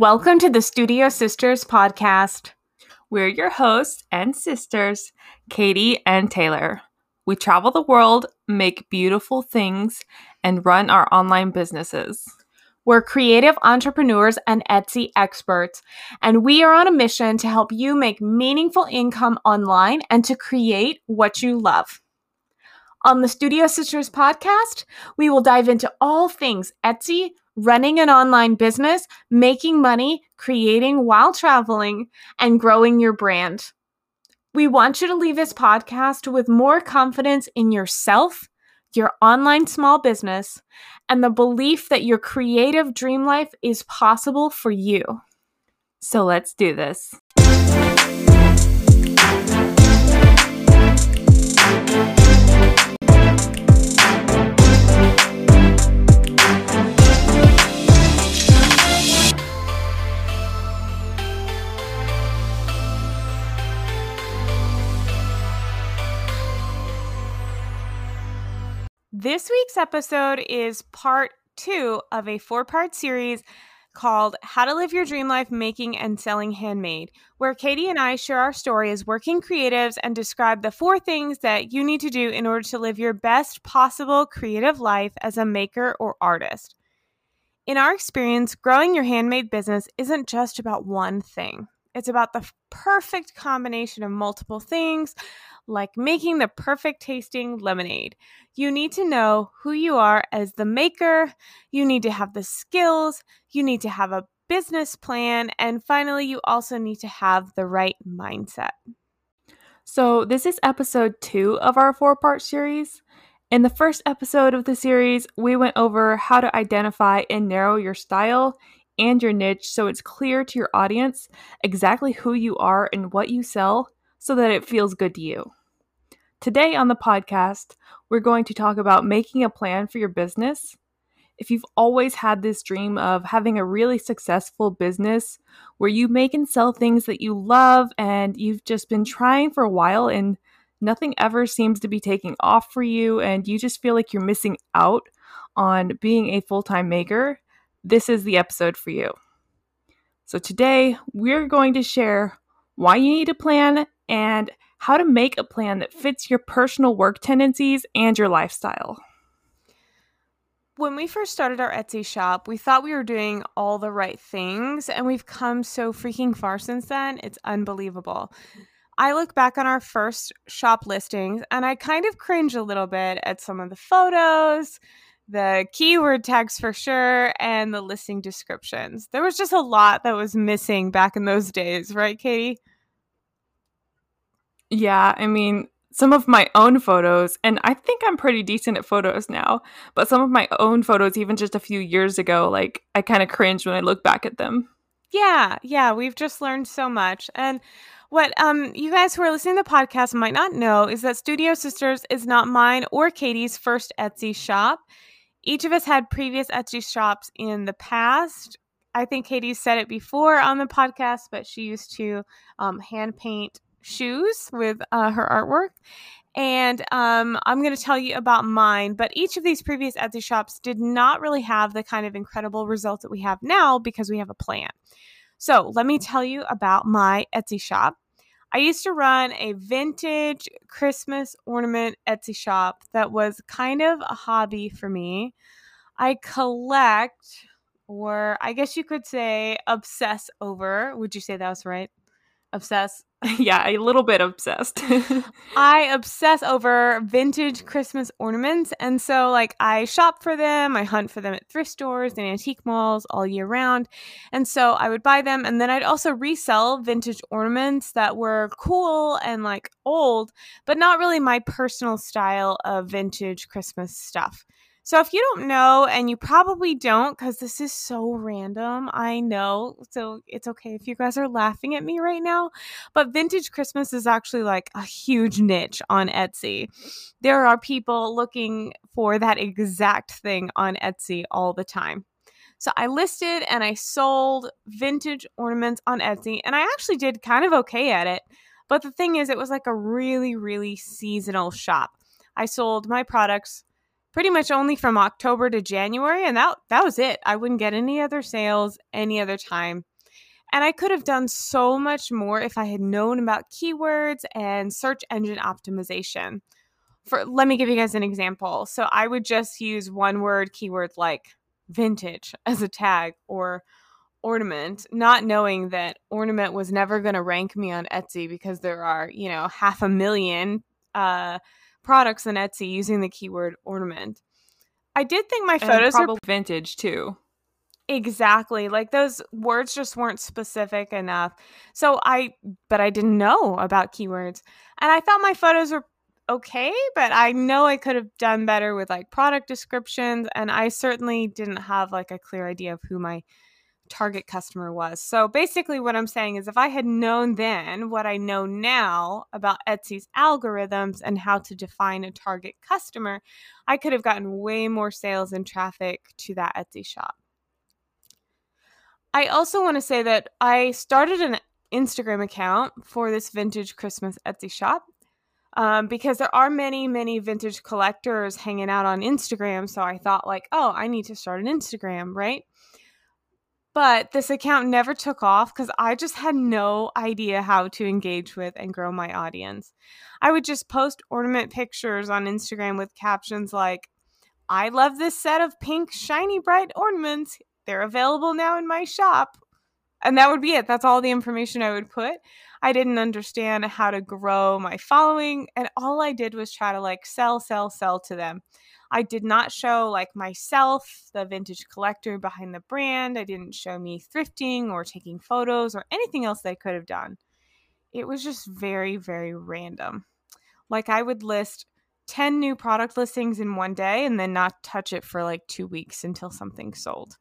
Welcome to the Studio Sisters podcast. We're your hosts and sisters, Katie and Taylor. We travel the world, make beautiful things, and run our online businesses. We're creative entrepreneurs and Etsy experts, and we are on a mission to help you make meaningful income online and to create what you love. On the Studio Sisters podcast, we will dive into all things Etsy, running an online business, making money, creating while traveling, and growing your brand. We want you to leave this podcast with more confidence in yourself, your online small business, and the belief that your creative dream life is possible for you. So let's do this. This week's episode is part 2 of a 4-part series called How to Live Your Dream Life Making and Selling Handmade, where Katie and I share our story as working creatives and describe the 4 things that you need to do in order to live your best possible creative life as a maker or artist. In our experience, growing your handmade business isn't just about one thing. It's about the perfect combination of multiple things, like making the perfect tasting lemonade. You need to know who you are as the maker. You need to have the skills. You need to have a business plan. And finally, you also need to have the right mindset. So this is episode 2 of our 4-part series. In the first episode of the series, we went over how to identify and narrow your style and your niche so it's clear to your audience exactly who you are and what you sell so that it feels good to you. Today on the podcast, we're going to talk about making a plan for your business. If you've always had this dream of having a really successful business where you make and sell things that you love and you've just been trying for a while and nothing ever seems to be taking off for you and you just feel like you're missing out on being a full-time maker, this is the episode for you. So today, we're going to share why you need a plan and how to make a plan that fits your personal work tendencies and your lifestyle. When we first started our Etsy shop, we thought we were doing all the right things, and we've come so freaking far since then. It's unbelievable. I look back on our first shop listings, and I kind of cringe a little bit at some of the photos, the keyword tags for sure, and the listing descriptions. There was just a lot that was missing back in those days, right, Katie? Yeah, I mean, some of my own photos, and I think I'm pretty decent at photos now, but some of my own photos, even just a few years ago, like, I kind of cringe when I look back at them. Yeah, we've just learned so much. And what you guys who are listening to the podcast might not know is that Studio Sisters is not mine or Katie's first Etsy shop. Each of us had previous Etsy shops in the past. I think Katie said it before on the podcast, but she used to hand paint shoes with her artwork. And I'm going to tell you about mine. But each of these previous Etsy shops did not really have the kind of incredible results that we have now because we have a plan. So let me tell you about my Etsy shop. I used to run a vintage Christmas ornament Etsy shop that was kind of a hobby for me. I collect, or I guess you could say obsess over. Would you say that was right? Obsess? Yeah, a little bit obsessed. I obsess over vintage Christmas ornaments. And so like I shop for them. I hunt for them at thrift stores and antique malls all year round. And so I would buy them. And then I'd also resell vintage ornaments that were cool and like old, but not really my personal style of vintage Christmas stuff. So if you don't know, and you probably don't because this is so random, I know, so it's okay if you guys are laughing at me right now, but vintage Christmas is actually like a huge niche on Etsy. There are people looking for that exact thing on Etsy all the time. So I listed and I sold vintage ornaments on Etsy, and I actually did kind of okay at it, but the thing is it was like a really, really seasonal shop. I sold my products pretty much only from October to January. And that was it. I wouldn't get any other sales any other time. And I could have done so much more if I had known about keywords and search engine optimization. Let me give you guys an example. So I would just use one word keywords like vintage as a tag or ornament, not knowing that ornament was never going to rank me on Etsy because there are, 500,000 products on Etsy using the keyword ornament. I did think my photos were vintage too. Exactly. Like those words just weren't specific enough. But I didn't know about keywords, and I thought my photos were okay, but I know I could have done better with like product descriptions. And I certainly didn't have like a clear idea of who my target customer was. So basically what I'm saying is if I had known then what I know now about Etsy's algorithms and how to define a target customer, I could have gotten way more sales and traffic to that Etsy shop. I also want to say that I started an Instagram account for this vintage Christmas Etsy shop because there are many, many vintage collectors hanging out on Instagram. So I thought like, oh, I need to start an Instagram, right? But this account never took off because I just had no idea how to engage with and grow my audience. I would just post ornament pictures on Instagram with captions like, I love this set of pink, shiny, bright ornaments. They're available now in my shop. And that would be it. That's all the information I would put. I didn't understand how to grow my following. And all I did was try to like sell to them. I did not show like myself, the vintage collector behind the brand. I didn't show me thrifting or taking photos or anything else they could have done. It was just very, very random. Like I would list 10 new product listings in one day and then not touch it for like 2 weeks until something sold.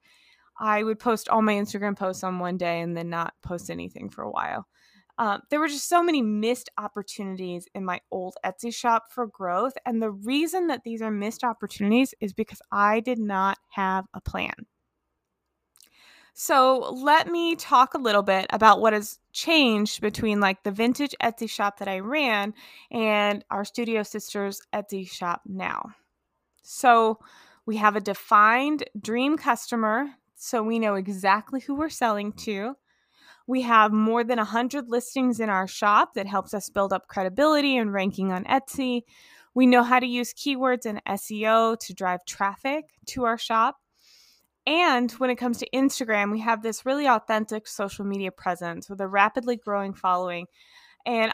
I would post all my Instagram posts on one day and then not post anything for a while. There were just so many missed opportunities in my old Etsy shop for growth. And the reason that these are missed opportunities is because I did not have a plan. So let me talk a little bit about what has changed between like the vintage Etsy shop that I ran and our Studio Sisters Etsy shop now. So we have a defined dream customer, so we know exactly who we're selling to. We have more than 100 listings in our shop that helps us build up credibility and ranking on Etsy. We know how to use keywords and SEO to drive traffic to our shop. And when it comes to Instagram, we have this really authentic social media presence with a rapidly growing following. And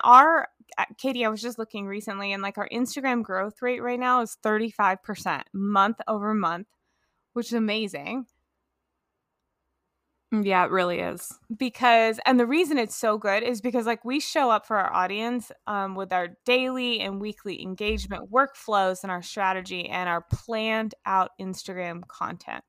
Katie, I was just looking recently, and like our Instagram growth rate right now is 35% month over month, which is amazing. Yeah, it really is. And the reason it's so good is because like we show up for our audience with our daily and weekly engagement workflows and our strategy and our planned out Instagram content.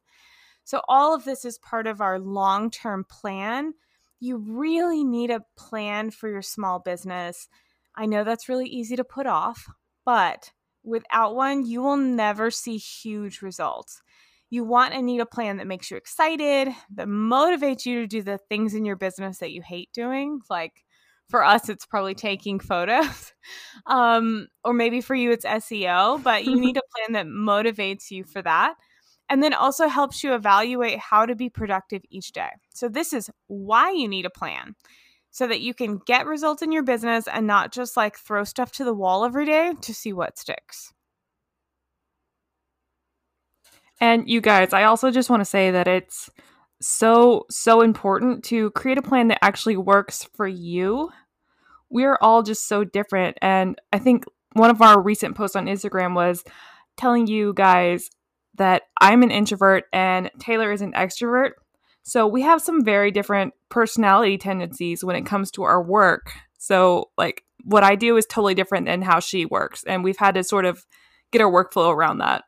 So all of this is part of our long-term plan. You really need a plan for your small business. I know that's really easy to put off, but without one, you will never see huge results. You want and need a plan that makes you excited, that motivates you to do the things in your business that you hate doing. Like for us, it's probably taking photos, or maybe for you, it's SEO, but you need a plan that motivates you for that. And then also helps you evaluate how to be productive each day. So this is why you need a plan, so that you can get results in your business and not just like throw stuff to the wall every day to see what sticks. And you guys, I also just want to say that it's so, so important to create a plan that actually works for you. We're all just so different. And I think one of our recent posts on Instagram was telling you guys that I'm an introvert and Taylor is an extrovert. So we have some very different personality tendencies when it comes to our work. So like what I do is totally different than how she works. And we've had to sort of get our workflow around that.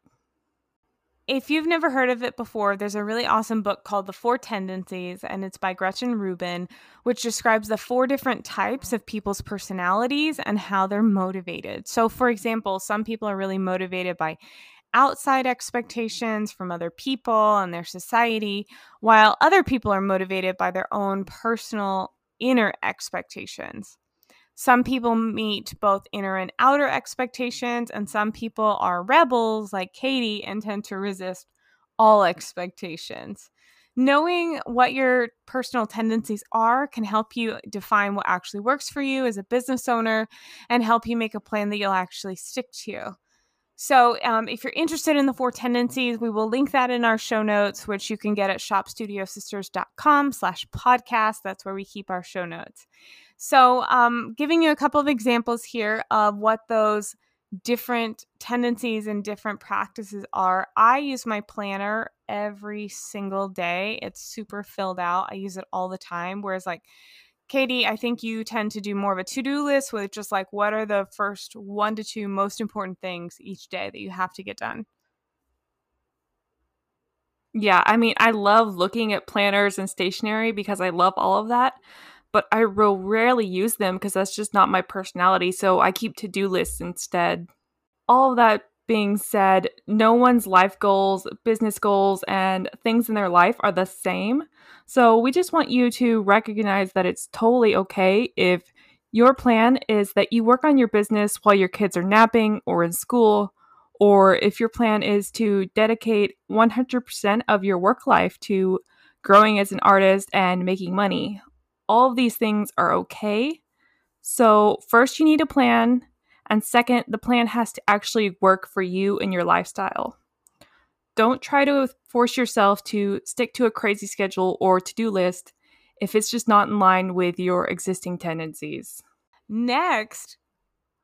If you've never heard of it before, there's a really awesome book called The Four Tendencies, and it's by Gretchen Rubin, which describes the four different types of people's personalities and how they're motivated. So for example, some people are really motivated by outside expectations from other people and their society, while other people are motivated by their own personal inner expectations. Some people meet both inner and outer expectations, and some people are rebels like Katie and tend to resist all expectations. Knowing what your personal tendencies are can help you define what actually works for you as a business owner and help you make a plan that you'll actually stick to. So if you're interested in the 4 tendencies, we will link that in our show notes, which you can get at shopstudiosisters.com/podcast. That's where we keep our show notes. So giving you a couple of examples here of what those different tendencies and different practices are. I use my planner every single day. It's super filled out. I use it all the time. Whereas like Katie, I think you tend to do more of a to-do list with just like, what are the first 1 to 2 most important things each day that you have to get done? Yeah. I mean, I love looking at planners and stationery because I love all of that, but I will rarely use them because that's just not my personality. So I keep to-do lists instead. All of that being said, no one's life goals, business goals, and things in their life are the same. So we just want you to recognize that it's totally okay if your plan is that you work on your business while your kids are napping or in school, or if your plan is to dedicate 100% of your work life to growing as an artist and making money. All of these things are okay. So first you need a plan. And second, the plan has to actually work for you and your lifestyle. Don't try to force yourself to stick to a crazy schedule or to-do list if it's just not in line with your existing tendencies. Next,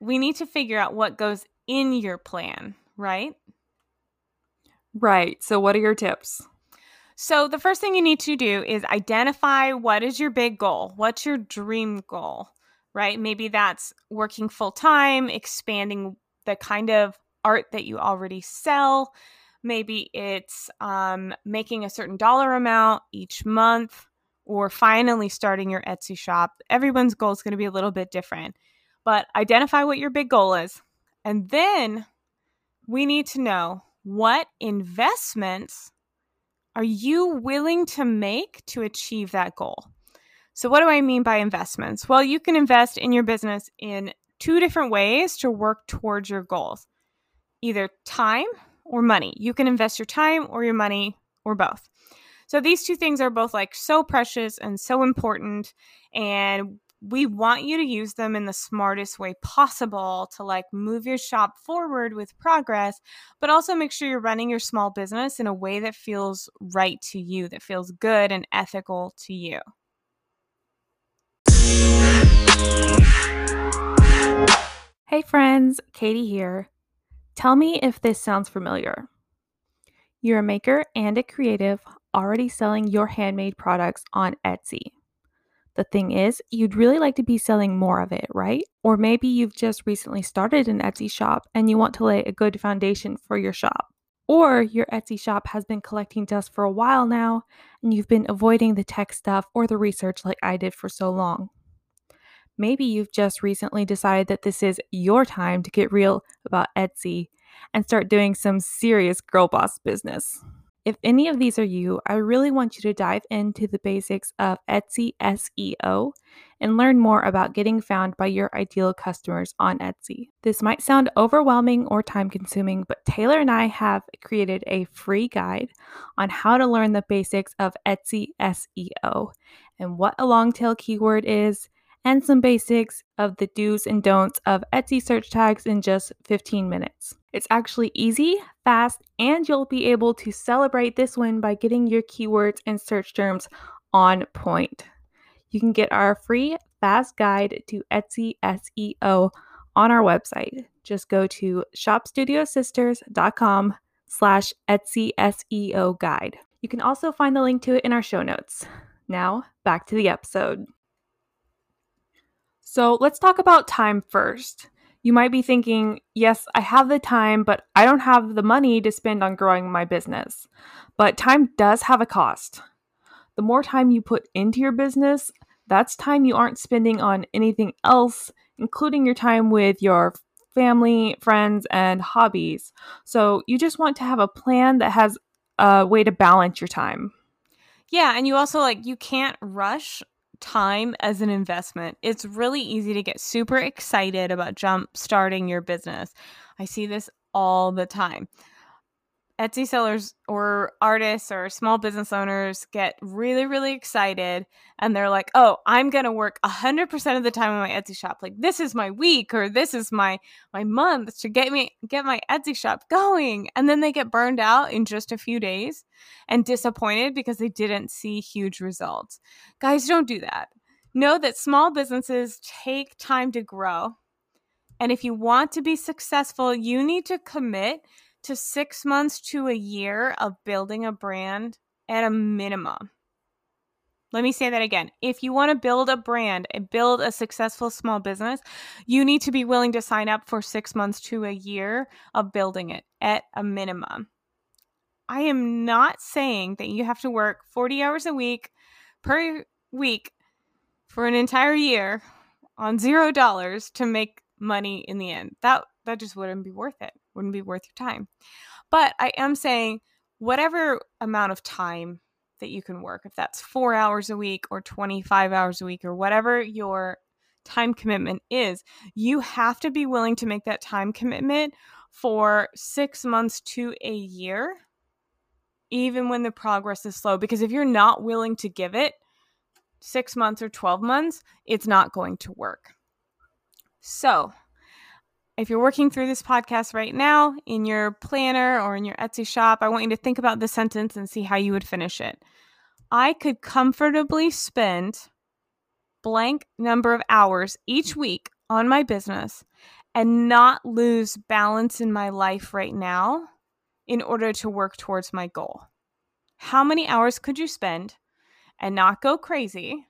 we need to figure out what goes in your plan, right? Right. So what are your tips? So the first thing you need to do is identify what is your big goal. What's your dream goal, right? Maybe that's working full time, expanding the kind of art that you already sell. Maybe it's making a certain dollar amount each month or finally starting your Etsy shop. Everyone's goal is going to be a little bit different, but identify what your big goal is. And then we need to know what investments are you willing to make to achieve that goal? So what do I mean by investments? Well, you can invest in your business in 2 different ways to work towards your goals, either time or money. You can invest your time or your money or both. So these 2 things are both like so precious and so important, and we want you to use them in the smartest way possible to like move your shop forward with progress, but also make sure you're running your small business in a way that feels right to you, that feels good and ethical to you. Hey friends, Katie here. Tell me if this sounds familiar. You're a maker and a creative already selling your handmade products on Etsy. The thing is, you'd really like to be selling more of it, right? Or maybe you've just recently started an Etsy shop and you want to lay a good foundation for your shop. Or your Etsy shop has been collecting dust for a while now and you've been avoiding the tech stuff or the research like I did for so long. Maybe you've just recently decided that this is your time to get real about Etsy and start doing some serious girl boss business. If any of these are you, I really want you to dive into the basics of Etsy SEO and learn more about getting found by your ideal customers on Etsy. This might sound overwhelming or time-consuming, but Taylor and I have created a free guide on how to learn the basics of Etsy SEO and what a long-tail keyword is and some basics of the do's and don'ts of Etsy search tags in just 15 minutes. It's actually easy, fast, and you'll be able to celebrate this win by getting your keywords and search terms on point. You can get our free fast guide to Etsy SEO on our website. Just go to shopstudiosisters.com/Etsy SEO guide. You can also find the link to it in our show notes. Now, back to the episode. So let's talk about time first. You might be thinking, yes, I have the time, but I don't have the money to spend on growing my business. But time does have a cost. The more time you put into your business, that's time you aren't spending on anything else, including your time with your family, friends, and hobbies. So you just want to have a plan that has a way to balance your time. Yeah, and you also you can't rush time as an investment. It's really easy to get super excited about jump starting your business. I see this all the time. Etsy sellers or artists or small business owners get really, really excited and they're like, oh, I'm going to work 100% of the time on my Etsy shop. Like, this is my week or this is my month to get my Etsy shop going. And then they get burned out in just a few days and disappointed because they didn't see huge results. Guys, don't do that. Know that small businesses take time to grow. And if you want to be successful, you need to commit to 6 months to a year of building a brand at a minimum. Let me say that again. If you want to build a brand and build a successful small business, you need to be willing to sign up for 6 months to a year of building it at a minimum. I am not saying that you have to work 40 hours a week per week for an entire year on $0 to make money in the end. That just wouldn't be worth it. Wouldn't be worth your time. But I am saying whatever amount of time that you can work, if that's 4 hours a week or 25 hours a week or whatever your time commitment is, you have to be willing to make that time commitment for 6 months to a year, even when the progress is slow. Because if you're not willing to give it 6 months or 12 months, it's not going to work. So if you're working through this podcast right now in your planner or in your Etsy shop, I want you to think about this sentence and see how you would finish it. I could comfortably spend blank number of hours each week on my business and not lose balance in my life right now in order to work towards my goal. How many hours could you spend and not go crazy,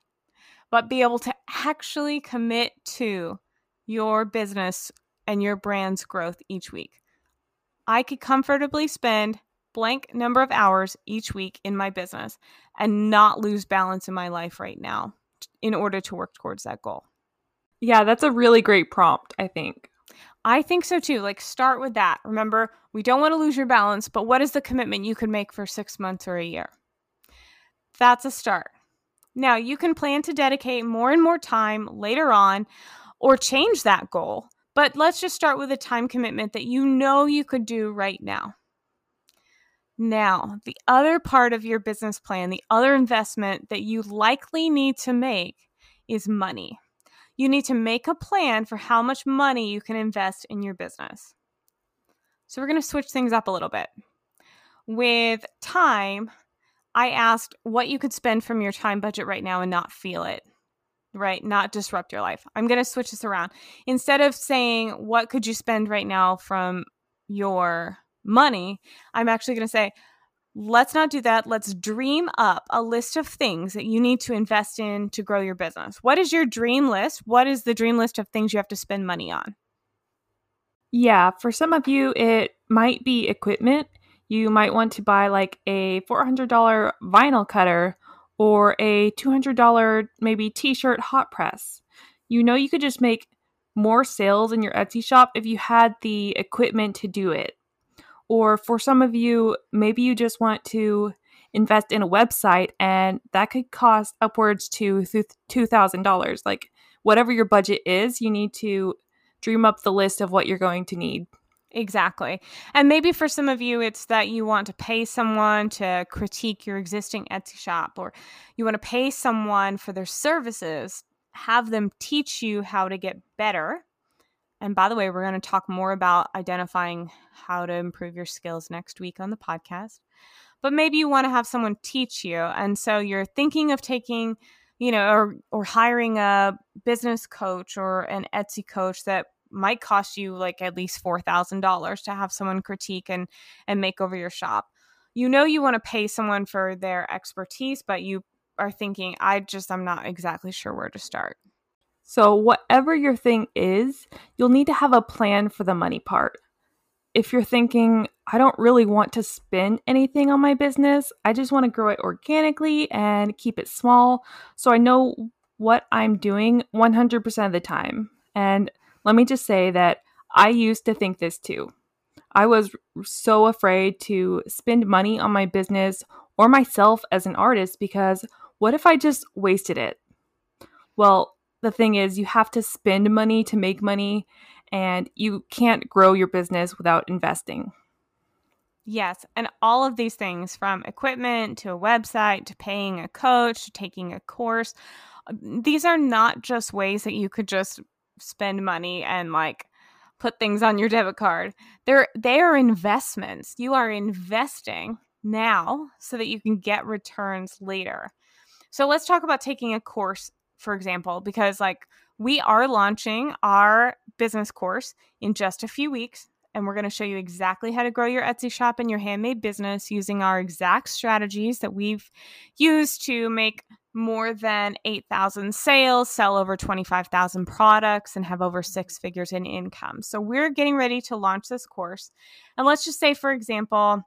but be able to actually commit to your business and your brand's growth each week? I could comfortably spend blank number of hours each week in my business and not lose balance in my life right now in order to work towards that goal. Yeah, that's a really great prompt, I think. I think so too. Like, start with that. Remember, we don't want to lose your balance, but what is the commitment you could make for 6 months or a year? That's a start. Now, you can plan to dedicate more and more time later on or change that goal. But let's just start with a time commitment that you know you could do right now. Now, the other part of your business plan, the other investment that you likely need to make is money. You need to make a plan for how much money you can invest in your business. So we're going to switch things up a little bit. With time, I asked what you could spend from your time budget right now and not feel it. Right? Not disrupt your life. I'm going to switch this around. Instead of saying, what could you spend right now from your money? I'm actually going to say, let's not do that. Let's dream up a list of things that you need to invest in to grow your business. What is your dream list? What is the dream list of things you have to spend money on? Yeah. For some of you, it might be equipment. You might want to buy like a $400 vinyl cutter or a $200 maybe t-shirt hot press. You know, you could just make more sales in your Etsy shop if you had the equipment to do it. Or for some of you, maybe you just want to invest in a website and that could cost upwards to $2,000. Like, whatever your budget is, you need to dream up the list of what you're going to need. Exactly. And maybe for some of you, it's that you want to pay someone to critique your existing Etsy shop, or you want to pay someone for their services, have them teach you how to get better. And by the way, we're going to talk more about identifying how to improve your skills next week on the podcast. But maybe you want to have someone teach you. And so you're thinking of taking, you know, or hiring a business coach or an Etsy coach that might cost you like at least $4,000 to have someone critique and make over your shop. You know, you want to pay someone for their expertise, but you are thinking, I'm not exactly sure where to start. So whatever your thing is, you'll need to have a plan for the money part. If you're thinking, I don't really want to spend anything on my business, I just want to grow it organically and keep it small so I know what I'm doing 100% of the time. And let me just say that I used to think this too. I was so afraid to spend money on my business or myself as an artist because what if I just wasted it? Well, the thing is, you have to spend money to make money, and you can't grow your business without investing. Yes, and all of these things, from equipment to a website to paying a coach to taking a course, these are not just ways that you could just spend money and like put things on your debit card. They are investments. You are investing now so that you can get returns later. So let's talk about taking a course, for example, because like we are launching our business course in just a few weeks. And we're going to show you exactly how to grow your Etsy shop and your handmade business using our exact strategies that we've used to make more than 8,000 sales, sell over 25,000 products, and have over 6 figures in income. So we're getting ready to launch this course. And let's just say, for example,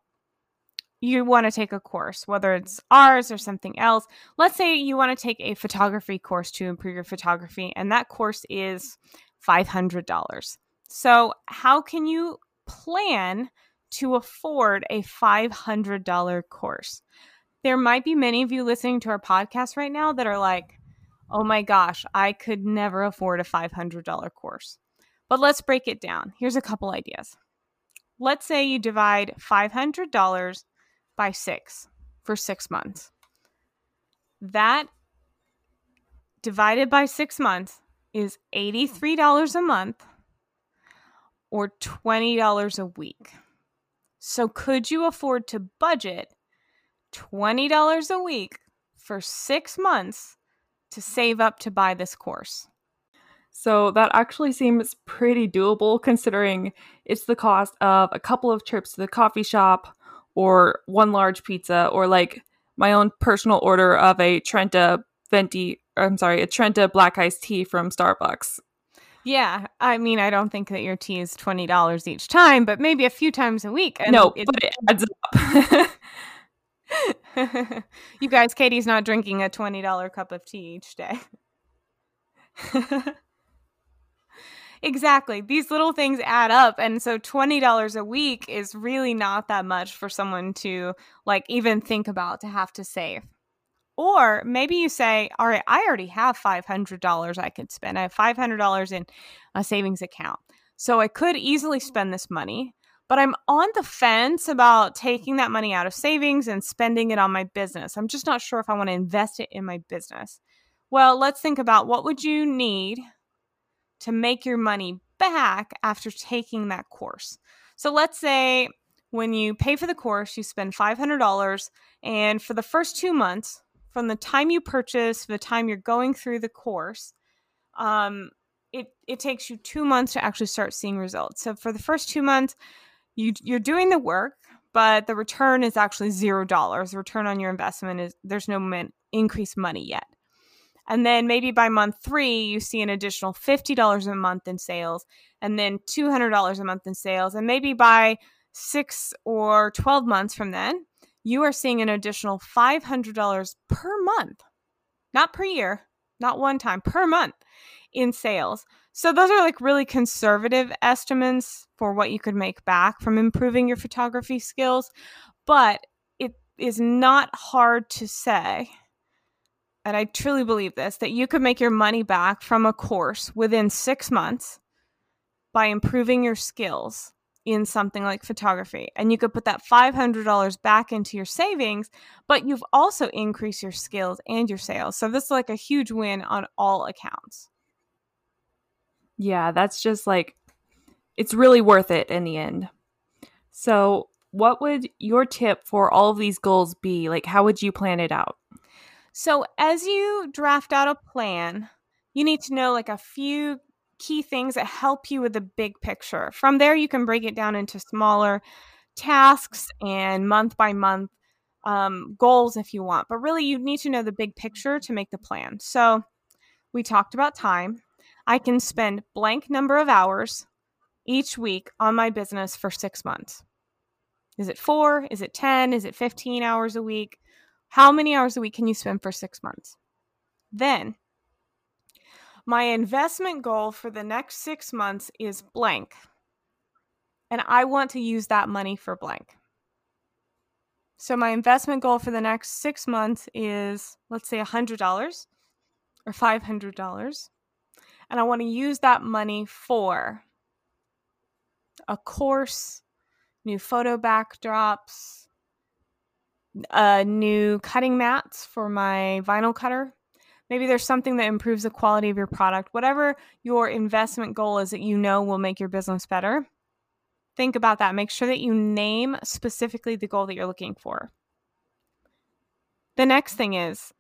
you want to take a course, whether it's ours or something else. Let's say you want to take a photography course to improve your photography, and that course is $500. So how can you plan to afford a $500 course? There might be many of you listening to our podcast right now that are like, oh my gosh, I could never afford a $500 course. But let's break it down. Here's a couple ideas. Let's say you divide $500 by 6 for 6 months. That divided by 6 months is $83 a month, or $20 a week. So could you afford to budget $20 a week for 6 months to save up to buy this course? So that actually seems pretty doable, considering it's the cost of a couple of trips to the coffee shop, or one large pizza, or like my own personal order of a Trenta black iced tea from Starbucks. Yeah, I mean, I don't think that your tea is $20 each time, but maybe a few times a week. And no, but it adds up. You guys, Katie's not drinking a $20 cup of tea each day. Exactly. These little things add up. And so $20 a week is really not that much for someone to like even think about to have to save. Or maybe you say, all right, I already have $500 I could spend. I have $500 in a savings account. So I could easily spend this money, but I'm on the fence about taking that money out of savings and spending it on my business. I'm just not sure if I want to invest it in my business. Well, let's think about what would you need to make your money back after taking that course. So let's say when you pay for the course, you spend $500, and for the first 2 months, from the time you purchase to the time you're going through the course, it takes you 2 months to actually start seeing results. So for the first 2 months, you're doing the work, but the return is actually $0. The return on your investment is there's no increased money yet. And then maybe by month 3, you see an additional $50 a month in sales, and then $200 a month in sales. And maybe by 6 or 12 months from then, you are seeing an additional $500 per month, not per year, not one time, per month in sales. So those are like really conservative estimates for what you could make back from improving your photography skills. But it is not hard to say, and I truly believe this, that you could make your money back from a course within 6 months by improving your skills in something like photography. And you could put that $500 back into your savings, but you've also increased your skills and your sales. So this is like a huge win on all accounts. Yeah, that's just like, it's really worth it in the end. So what would your tip for all of these goals be? Like, how would you plan it out? So as you draft out a plan, you need to know like a few key things that help you with the big picture. From there, you can break it down into smaller tasks and month-by-month goals if you want. But really, you need to know the big picture to make the plan. So we talked about time. I can spend blank number of hours each week on my business for 6 months. Is it 4? Is it 10? Is it 15 hours a week? How many hours a week can you spend for 6 months? Then my investment goal for the next 6 months is blank, and I want to use that money for blank. So my investment goal for the next 6 months is, let's say $100, or $500, and I want to use that money for a course, new photo backdrops, new cutting mats for my vinyl cutter. Maybe there's something that improves the quality of your product. Whatever your investment goal is that you know will make your business better, think about that. Make sure that you name specifically the goal that you're looking for. The next thing is,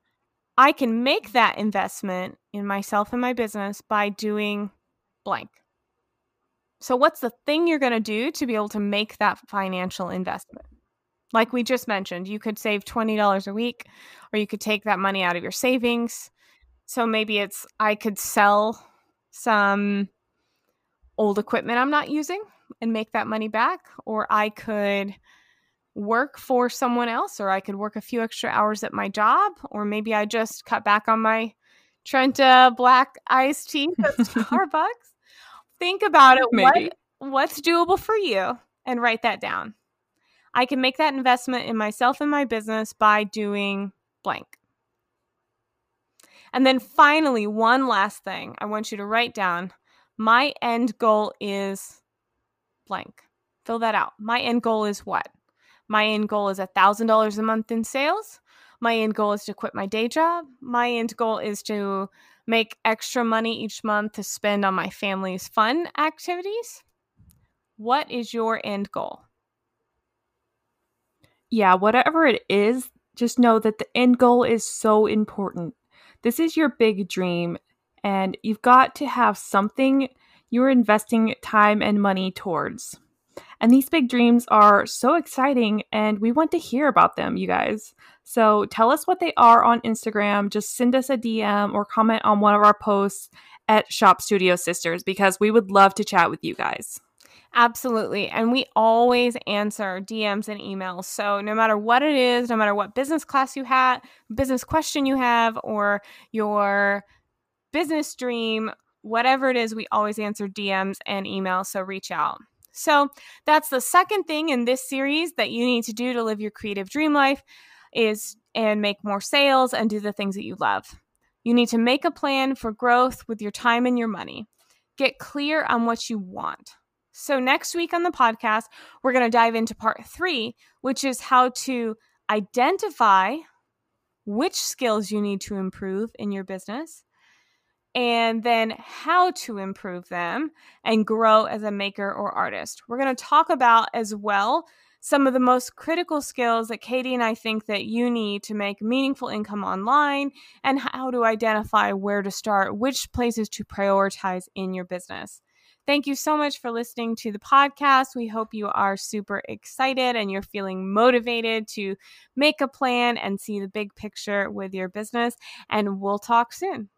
I can make that investment in myself and my business by doing blank. So what's the thing you're going to do to be able to make that financial investment? Like we just mentioned, you could save $20 a week, or you could take that money out of your savings. So maybe it's, I could sell some old equipment I'm not using and make that money back, or I could work for someone else, or I could work a few extra hours at my job, or maybe I just cut back on my Trenta black iced tea at Starbucks. Think about it. What's doable for you, and write that down. I can make that investment in myself and my business by doing blank. And then finally, one last thing I want you to write down. My end goal is blank. Fill that out. My end goal is what? My end goal is $1,000 a month in sales. My end goal is to quit my day job. My end goal is to make extra money each month to spend on my family's fun activities. What is your end goal? Yeah, whatever it is, just know that the end goal is so important. This is your big dream, and you've got to have something you're investing time and money towards. And these big dreams are so exciting, and we want to hear about them, you guys. So tell us what they are on Instagram. Just send us a DM or comment on one of our posts at Shop Studio Sisters, because we would love to chat with you guys. Absolutely. And we always answer DMs and emails. So no matter what it is, no matter what business class you had, business question you have, or your business dream, whatever it is, we always answer DMs and emails. So reach out. So that's the second thing in this series that you need to do to live your creative dream life is and make more sales and do the things that you love. You need to make a plan for growth with your time and your money. Get clear on what you want. So next week on the podcast, we're going to dive into part 3, which is how to identify which skills you need to improve in your business, and then how to improve them and grow as a maker or artist. We're going to talk about as well some of the most critical skills that Katie and I think that you need to make meaningful income online, and how to identify where to start, which places to prioritize in your business. Thank you so much for listening to the podcast. We hope you are super excited and you're feeling motivated to make a plan and see the big picture with your business. And we'll talk soon.